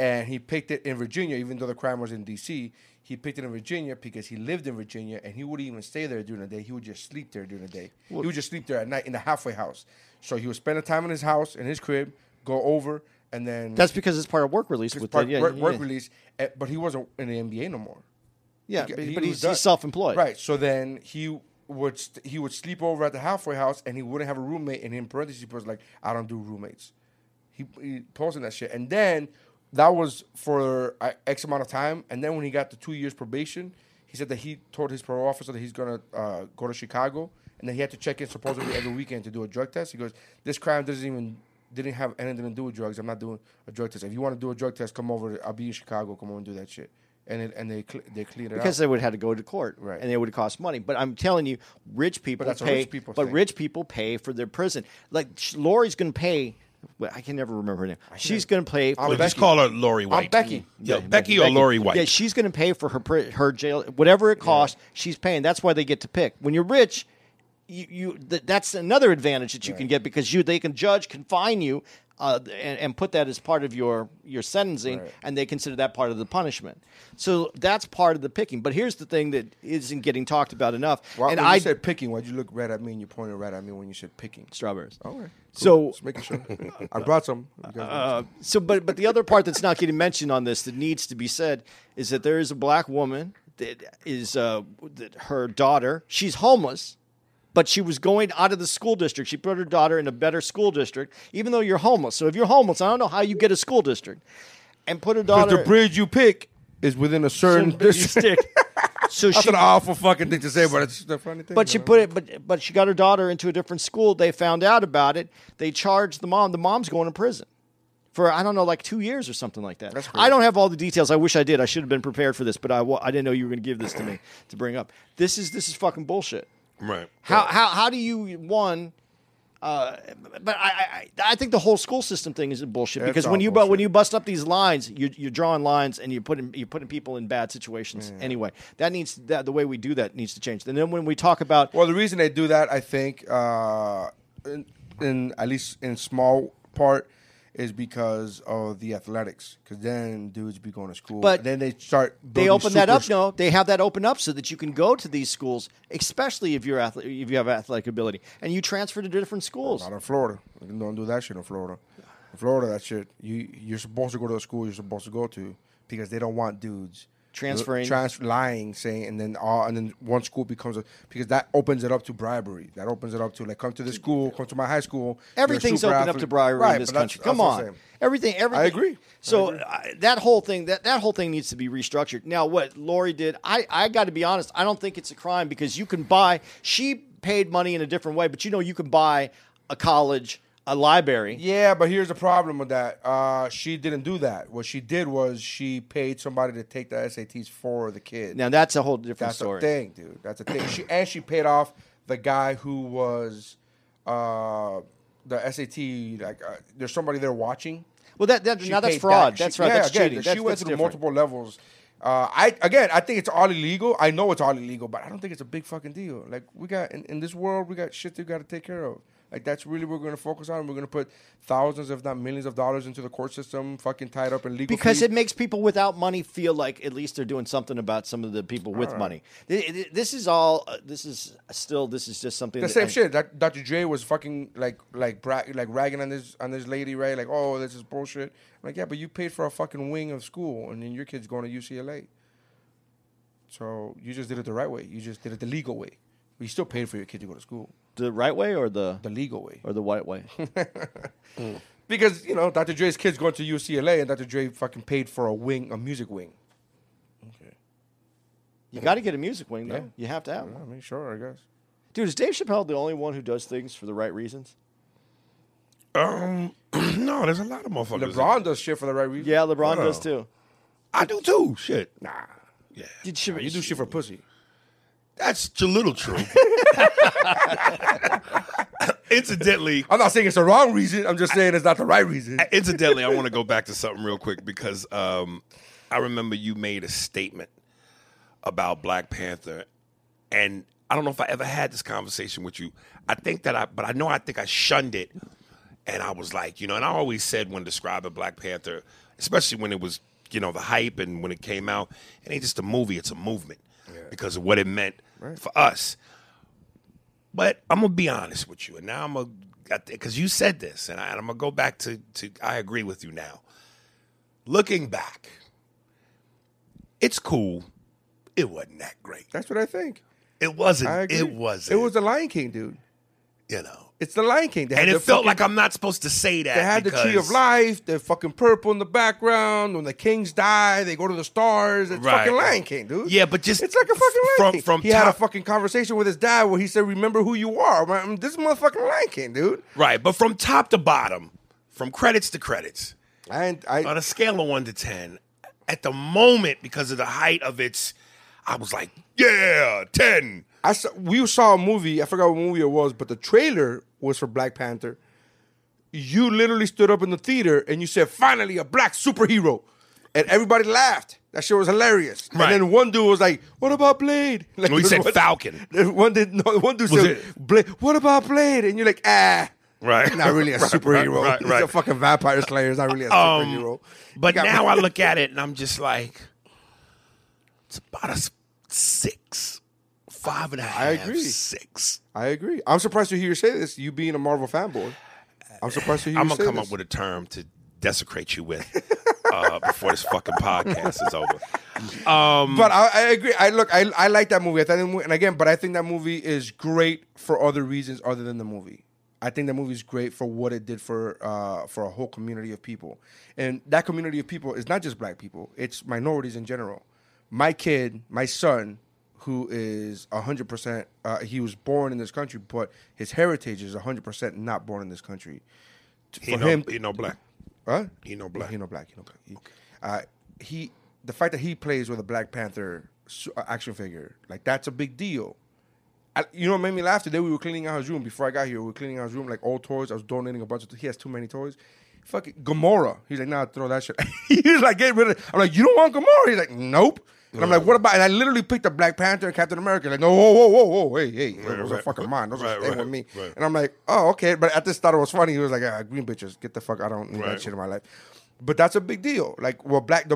and he picked it in Virginia, even though the crime was in D.C., He picked it in Virginia because he lived in Virginia, and he wouldn't even stay there during the day. He would just sleep there during the day. Well, he would just sleep there at night in the halfway house. So he would spend the time in his house, in his crib, go over, and then... That's because it's part of work release. With part, work release, but he wasn't in the NBA no more. Yeah, he's self-employed. Right, so then he would sleep over at the halfway house, and he wouldn't have a roommate, and in parentheses he was like, I don't do roommates. He posted that shit. And then that was for X amount of time, and then when he got the 2 years probation, he said that he told his parole officer that he's going to go to Chicago, and then he had to check in supposedly every weekend to do a drug test. He goes, this crime didn't have anything to do with drugs. I'm not doing a drug test. If you want to do a drug test, come over. I'll be in Chicago. Come over and do that shit. And they cleared it up. Because they would have had to go to court, right? And it would cost money. But I'm telling you, rich people pay for their prison. Like Lori's going to pay. Well, I can never remember her name. She's going to pay. We'll just call her Lori White. Becky or Lori White. Yeah, she's going to pay for her jail, whatever it costs. Yeah. She's paying. That's why they get to pick. When you're rich, that's another advantage that you can get because they can judge, confine you. And put that as part of your sentencing, and they consider that part of the punishment. So that's part of the picking. But here's the thing that isn't getting talked about enough. Well, and you said picking, why'd you look right at me and you pointed right at me when you said picking? Strawberries. All right. Cool. So just making sure. I brought some. But the other part that's not getting mentioned on this that needs to be said is that there is a black woman that is her daughter. She's homeless. But she was going out of the school district. She put her daughter in a better school district, even though you're homeless. So if you're homeless, I don't know how you get a school district. And put her daughter... Because the bridge you pick is within a certain district. So that's an awful fucking thing to say, but it's the funny thing. But she put it. But she got her daughter into a different school. They found out about it. They charged the mom. The mom's going to prison for, I don't know, like 2 years or something like that. I don't have all the details. I wish I did. I should have been prepared for this, but I didn't know you were going to give this to me to bring up. This is fucking bullshit. Right. How do you one? But I think the whole school system thing is bullshit because when you bust up these lines, you're drawing lines and you're putting people in bad situations. Yeah. Anyway, the way we do that needs to change. And then when we talk about the reason they do that, I think, in at least in small part, is because of the athletics. Because then dudes be going to school. But then they start building. They open that up. No, they have that open up so that you can go to these schools, especially if you have athletic ability, and you transfer to different schools. Not in Florida. Don't do that shit in Florida. In Florida, that shit you're supposed to go to a school you're supposed to go to because they don't want dudes lying, saying, and then one school becomes because that opens it up to bribery. That opens it up to like, come to this school, come to my high school. Everything's opened up to bribery in this country. Come on, everything. I agree. So that whole thing, that whole thing needs to be restructured. Now, what Lori did, I got to be honest, I don't think it's a crime because you can buy. She paid money in a different way, but you can buy a college. A library. Yeah, but here's the problem with that. She didn't do that. What she did was she paid somebody to take the SATs for the kid. Now, that's a whole different story. That's a thing, dude. That's a thing. She paid off the guy who was the SAT. Like, there's somebody there watching. Well, that's fraud. That's right. That's cheating. She went through multiple levels. I think it's all illegal. I know it's all illegal, but I don't think it's a big fucking deal. Like, we got in this world, we got shit that we got to take care of. Like, that's really what we're going to focus on. We're going to put thousands, if not millions of dollars into the court system, fucking tied up in legal fees. It makes people without money feel like at least they're doing something about some of the people with money. This is just something. The same shit. That Dr. Dre was fucking like ragging on this lady, right? Like, oh, this is bullshit. I'm like, yeah, but you paid for a fucking wing of school and then your kid's going to UCLA. So you just did it the right way. You just did it the legal way. But you still paid for your kid to go to school. The right way or the legal way? Or the white way? Because, Dr. Dre's kid's going to UCLA and Dr. Dre fucking paid for a music wing. Okay. You got to get a music wing, though. Yeah. You have to have one. I mean, sure, I guess. Dude, is Dave Chappelle the only one who does things for the right reasons? No, there's a lot of motherfuckers. LeBron does shit for the right reasons. Yeah, LeBron does, too. I do, too. Shit. Nah. Yeah. You do shit for pussy. That's a little true. Incidentally, I'm not saying it's the wrong reason. I'm just saying it's not the right reason. Incidentally, I want to go back to something real quick because I remember you made a statement about Black Panther, and I don't know if I ever had this conversation with you. I think I shunned it, and I was like, and I always said when describing Black Panther, especially when it was you know, the hype and when it came out. It ain't just a movie. It's a movement because of what it meant for us. But I'm going to be honest with you. And now I'm going to, because you said this, and I'm going to go back to, I agree with you now. Looking back, it's cool. It wasn't that great. That's what I think. It wasn't. It wasn't. It was the Lion King, dude. You know. It's the Lion King. And it felt like I'm not supposed to say that. They had the Tree of Life. They're fucking purple in the background. When the kings die, they go to the stars. It's fucking Lion King, dude. Yeah, but just... It's like a fucking Lion King. He had a fucking conversation with his dad where he said, remember who you are. I mean, this is motherfucking Lion King, dude. Right, but from top to bottom, from credits to credits, on a scale of 1 to 10, at the moment, because of the height of its... I was like, yeah, 10. We saw a movie. I forgot what movie it was, but the trailer was for Black Panther. You literally stood up in the theater and you said, finally, a black superhero. And everybody laughed. That shit was hilarious. Right. And then one dude was like, what about Blade? Like, no, he said Falcon. One dude said, Blade. What about Blade? And you're like, ah. Right. He's not really a superhero. He's a fucking vampire slayer. He's not really a superhero. But now I look at it and I'm just like, it's about a 6, 5.5. I agree. 6. I agree. I'm surprised to hear you say this. You being a Marvel fanboy, I'm surprised to hear you say this. I'm gonna come up with a term to desecrate you with before this fucking podcast is over. But I agree. I like that movie. I thought that movie, and again, but I think that movie is great for other reasons other than the movie. I think that movie is great for what it did for a whole community of people, and that community of people is not just black people; it's minorities in general. My kid, my son, who is 100%, he was born in this country, but his heritage is 100% not born in this country. He no black. Huh? He no black. Okay. The fact that he plays with a Black Panther action figure, like that's a big deal. You know what made me laugh? Today we were cleaning out his room. Before I got here, we were cleaning out his room, like old toys. I was donating a bunch of toys. He has too many toys. Fucking Gamora. He's like, nah, throw that shit. He's like, get rid of it. I'm like, you don't want Gamora? He's like, nope. And I'm like, what about? And I literally picked up Black Panther and Captain America. Like, no, whoa, hey, those are fucking mine. Those are staying with me. Right. And I'm like, oh, okay. But I just thought it was funny. He was like, green bitches, get the fuck. I don't need that shit in my life. But that's a big deal. Like what Black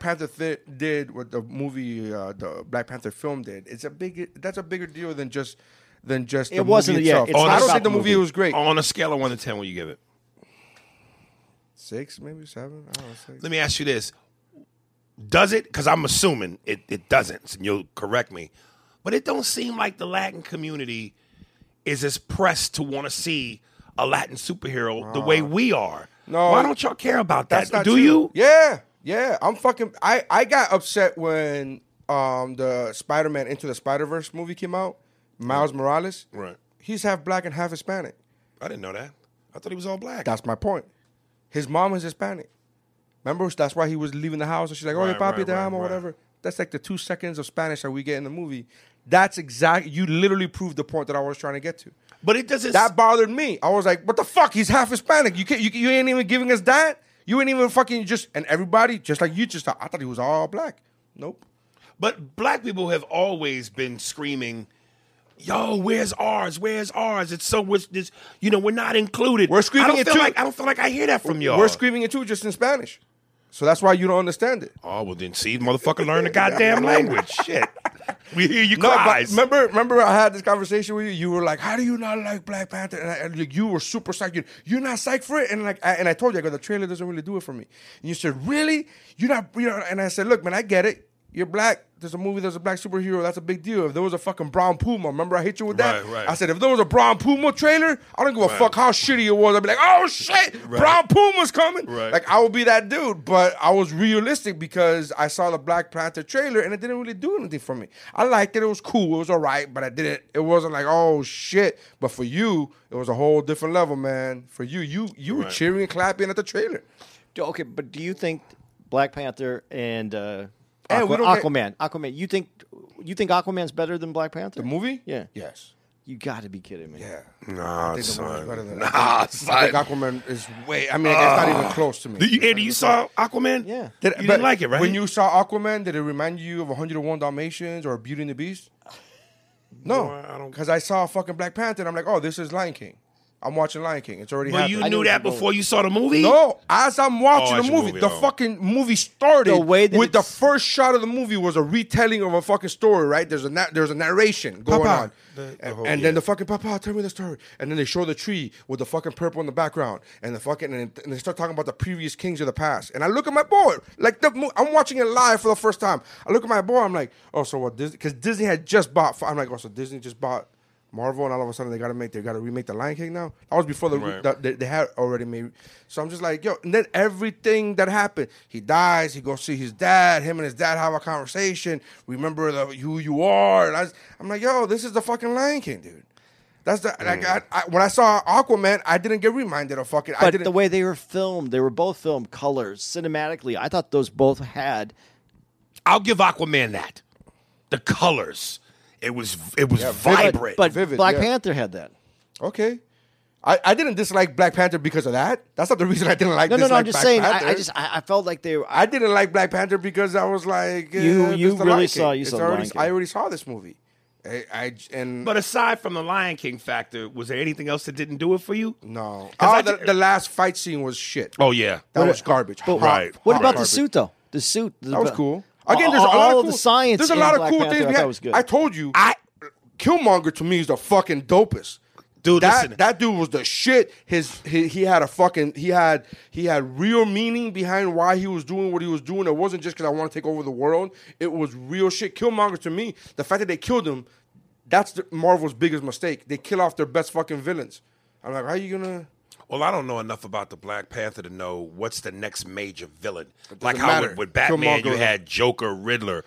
Panther did, what the movie, the Black Panther film did. That's a bigger deal than just. It wasn't yet. I don't think the movie was great. On a scale of 1 to 10, what do you give it? 6, maybe 7. I don't know. 6. Let me ask you this: does it? Because I'm assuming it doesn't. And you'll correct me, but it don't seem like the Latin community is as pressed to want to see a Latin superhero the way we are. No, why don't y'all care about that? Do you? Yeah. I'm fucking. I got upset when the Spider-Man Into the Spider-Verse movie came out. Miles Morales, right? He's half black and half Hispanic. I didn't know that. I thought he was all black. That's my point. His mom is Hispanic. Remember, that's why he was leaving the house, and she's like, "Oh, papi, te amo," or whatever. That's like the 2 seconds of Spanish that we get in the movie. That's exactly. You literally proved the point that I was trying to get to. But it doesn't. That bothered me. I was like, "What the fuck? He's half Hispanic. You ain't even giving us that. You ain't even fucking just." And everybody, just like you, just thought. I thought he was all black. Nope. But black people have always been screaming. Yo, where's ours? Where's ours? It's so this, you know, we're not included. We're screaming it too. I don't feel like I hear that from y'all. We're screaming it too, just in Spanish. So that's why you don't understand it. Oh, well then, see, motherfucker, learn the goddamn language. Shit, we hear you guys. No, remember, I had this conversation with you. You were like, "How do you not like Black Panther?" And you were super psyched. You're not psyched for it. And like, I told you, I go, the trailer doesn't really do it for me. And you said, "Really? You're not?" You know, and I said, "Look, man, I get it. You're black. There's a movie, there's a black superhero. That's a big deal. If there was a fucking brown puma, remember I hit you with that? Right. I said, if there was a brown puma trailer, I don't give a fuck how shitty it was. I'd be like, oh, shit, brown puma's coming. Right. Like, I would be that dude. But I was realistic because I saw the Black Panther trailer, and it didn't really do anything for me. I liked it. It was cool. It was all right, but it wasn't like, oh, shit. But for you, it was a whole different level, man. For you were cheering and clapping at the trailer. Okay, but do you think Black Panther and... Aquaman. You think Aquaman's better than Black Panther? The movie? Yeah. Yes. You got to be kidding me. Yeah. Nah, son. Nah, son. I think Aquaman is way. I mean, it's not even close to me. You saw Aquaman? Yeah. You didn't like it, right? When you saw Aquaman, did it remind you of 101 Dalmatians or Beauty and the Beast? No, because I saw fucking Black Panther, and I'm like, oh, this is Lion King. I'm watching Lion King. It's already happened. Well, you knew that before you saw the movie? No. As I'm watching the movie, fucking movie started with the first shot of the movie was a retelling of a fucking story, right? There's a narration going on. And then the fucking, Papa, tell me the story. And then they show the tree with the fucking purple in the background. And the fucking, and they start talking about the previous kings of the past. And I look at my boy. Like, I'm watching it live for the first time. I look at my boy. I'm like, oh, so what? Because Disney had just bought, I'm like, oh, so Disney just bought Marvel, and all of a sudden they gotta remake the Lion King now. That was before they had already made. So I'm just like, yo. And then everything that happened, he dies, he goes see his dad, him and his dad have a conversation. Remember who you are. And I'm like, yo, this is the fucking Lion King, dude. That's the like. I when I saw Aquaman, I didn't get reminded of fucking. But the way they were filmed, they were both filmed colors cinematically. I thought those both had. I'll give Aquaman that. The colors. It was vibrant. But vivid, Black Panther had that. Okay. I didn't dislike Black Panther because of that. That's not the reason I didn't like Black Panther. No, I'm just saying. I felt like they were... I didn't like Black Panther because I was like... You really saw... You saw the Lion King. I already saw this movie. But aside from the Lion King factor, was there anything else that didn't do it for you? No. The last fight scene was shit. Oh, yeah. That was garbage. Right. What about the suit, though? The suit. That was cool. Again, there's a lot of cool things. I told you, Killmonger to me is the fucking dopest. Dude, that dude was the shit. He had real meaning behind why he was doing what he was doing. It wasn't just because I want to take over the world. It was real shit. Killmonger to me, the fact that they killed him, that's Marvel's biggest mistake. They kill off their best fucking villains. I'm like, how are you gonna? Well, I don't know enough about the Black Panther to know what's the next major villain. Like how with Batman, you had Joker, Riddler,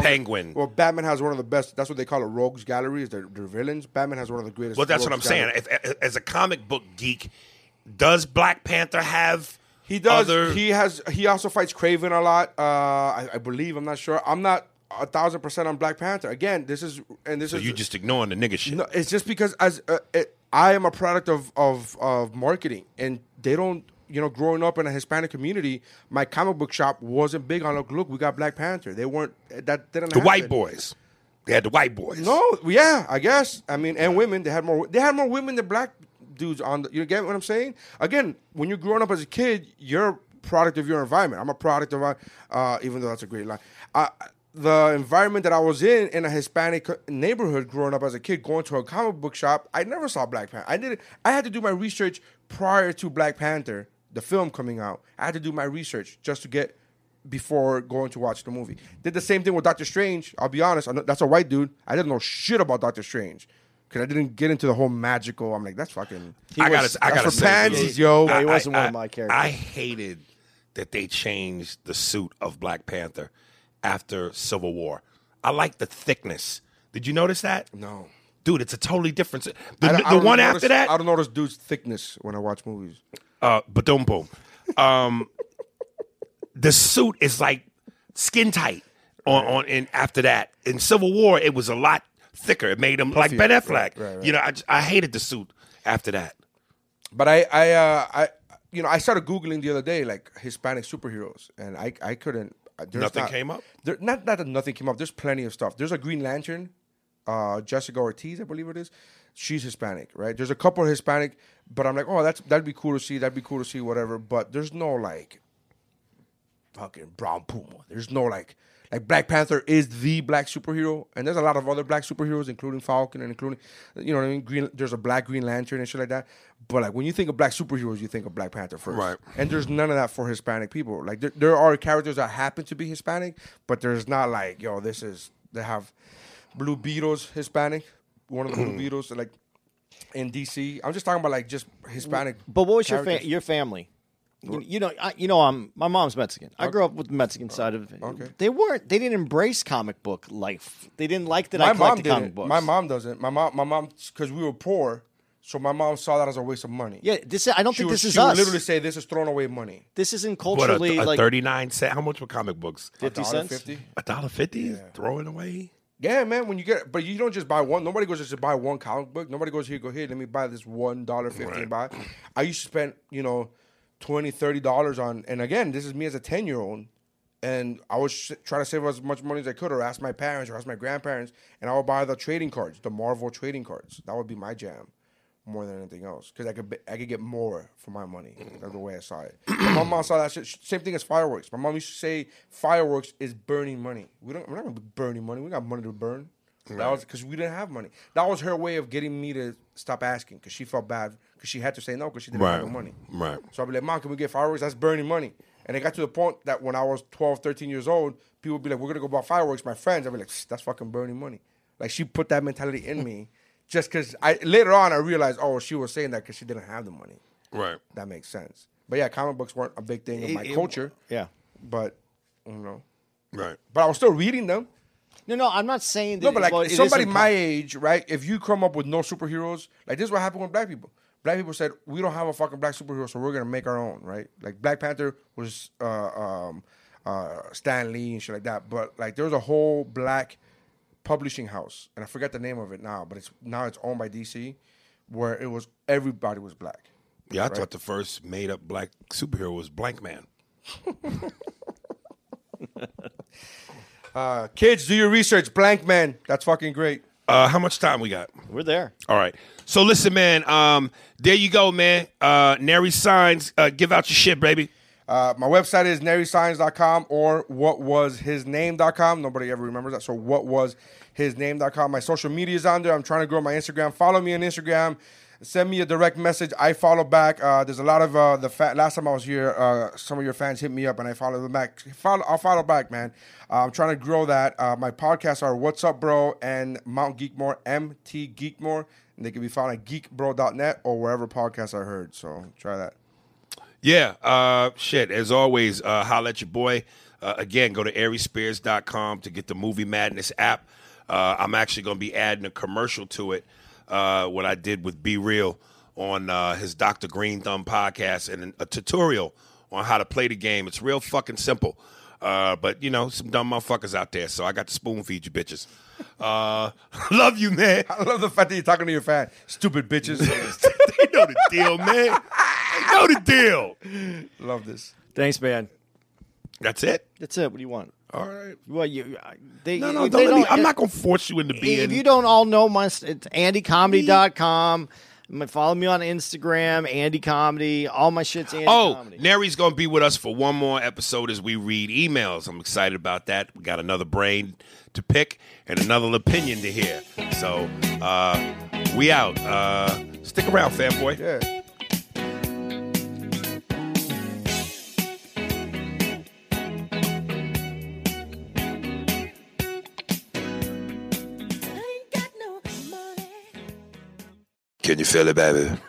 Penguin. Well, Batman has one of the best. That's what they call a rogues gallery. Is their villains. Batman has one of the greatest. Well, that's what I'm saying. If, as a comic book geek, does Black Panther have? He does. He also fights Kraven a lot. I believe. I'm not sure. I'm not 1,000% on Black Panther. Again, So you just ignoring the nigga shit. No, it's just because I am a product of marketing, and they don't, growing up in a Hispanic community, my comic book shop wasn't big on, look, we got Black Panther. They didn't happen. White boys. They had the white boys. No, yeah, I guess. I mean, and women, they had more women than black dudes on you get what I'm saying? Again, when you're growing up as a kid, you're a product of your environment. I'm a product of, even though that's a great line, the environment that I was in a Hispanic neighborhood growing up as a kid, going to a comic book shop, I never saw Black Panther. I had to do my research prior to Black Panther, the film coming out. I had to do my research just to get before going to watch the movie. Did the same thing with Doctor Strange. I'll be honest, that's a white dude. I didn't know shit about Doctor Strange. Because I didn't get into the whole magical. I'm like, that's fucking... I gotta say, pansies, yo. He wasn't one of my characters. I hated that they changed the suit of Black Panther after Civil War. I like the thickness. Did you notice that? No. Dude, it's a totally different... I don't notice dude's thickness when I watch movies. Ba-dum-boom. The suit is like skin tight and after that. In Civil War, it was a lot thicker. It made him like Ben Affleck. Right. I hated the suit after that. But I started Googling the other day, like Hispanic superheroes, and I couldn't... came up? Not that nothing came up. There's plenty of stuff. There's a Green Lantern, Jessica Ortiz, I believe it is. She's Hispanic, right? There's a couple of Hispanic, but I'm like, oh, that'd be cool to see. That'd be cool to see, whatever. But there's no, like, fucking Brown Puma. There's no, like Black Panther is the black superhero. And there's a lot of other black superheroes, including Falcon and including, you know what I mean? There's a black Green Lantern and shit like that. But, like, when you think of black superheroes, you think of Black Panther first. Right. And there's none of that for Hispanic people. Like, there are characters that happen to be Hispanic, but there's not, like, yo, they have Blue Beetle's Hispanic, one of the Blue Beetles, like, in D.C. I'm just talking about, like, just Hispanic. But what was your family? My mom's Mexican. I grew up with the Mexican side of it. Okay. They didn't embrace comic book life. They didn't like that I collected comic books. My mom doesn't. My mom, because we were poor, so my mom saw that as a waste of money. Yeah, I don't think this is us. She would literally say, this is thrown away money. This isn't culturally like... 39 cents, how much were comic books? 50 cents? $1.50? Yeah. Throwing away? Yeah, man, when you get... But you don't just buy one. Nobody goes just to buy one comic book. Nobody goes, here, let me buy this $1.50 and buy. I used to spend, $20-$30 on, and again, this is me as a 10-year-old, and I would try to save as much money as I could, or ask my parents or ask my grandparents, and I would buy the trading cards, the Marvel trading cards. That would be my jam, more than anything else, because I could get more for my money. That's the way I saw it. My mom saw that shit. Same thing as fireworks. My mom used to say fireworks is burning money. We're not gonna be burning money. We got money to burn. Right. That was because we didn't have money. That was her way of getting me to stop asking, because she felt bad because she had to say no because she didn't have the money. Right. So I'd be like, Mom, can we get fireworks? That's burning money. And it got to the point that when I was 12, 13 years old, people would be like, we're going to go buy fireworks. My friends, I'd be like, that's fucking burning money. Like, she put that mentality in me just because later on I realized, oh, she was saying that because she didn't have the money. Right. That makes sense. But yeah, comic books weren't a big thing in my culture. Yeah. But, you know. Right. But I was still reading them. No, I'm not saying that. No, but like, well, somebody my age, right, if you come up with no superheroes, like, this is what happened with black people. Black people said, we don't have a fucking black superhero, so we're going to make our own, right? Like, Black Panther was Stan Lee and shit like that. But, like, there was a whole black publishing house, and I forget the name of it now, but it's owned by DC, where it was everybody was black. Yeah, right? I thought the first made-up black superhero was Blank Man. Kids, do your research. Blank Man. That's fucking great. How much time we got? We're there. All right. So listen, man. There you go, man. Nary Signs. Give out your shit, baby. My website is narysigns.com or whatwashisname.com. Nobody ever remembers that. So whatwashisname.com. My social media is on there. I'm trying to grow my Instagram. Follow me on Instagram. Send me a direct message. I follow back. There's a lot of last time I was here, some of your fans hit me up, and I followed them back. I'll follow back, man. I'm trying to grow that. My podcasts are What's Up, Bro, and Mount Geekmore, MT Geekmore. And they can be found at Geekbro.net or wherever podcasts are heard. So try that. Yeah. Shit. As always, holla at your boy. Again, go to ArieSpears.com to get the Movie Madness app. I'm actually going to be adding a commercial to it. What I did with Be Real on his Dr. Green Thumb podcast, and a tutorial on how to play the game. It's real fucking simple. But, you know, some dumb motherfuckers out there, so I got to spoon feed you bitches. Love you, man. I love the fact that you're talking to your fan. Stupid bitches. They know the deal, man. They know the deal. Love this. Thanks, man. That's it? That's it. What do you want? All right. Well, I'm not going to force you into being. If you don't all know it's andycomedy.com. Follow me on Instagram, Andy Comedy. All my shit's Andy Comedy. Oh, Nary's going to be with us for one more episode as we read emails. I'm excited about that. We got another brain to pick and another opinion to hear. So, we out. Stick around, fanboy. Yeah. Can you feel it, baby?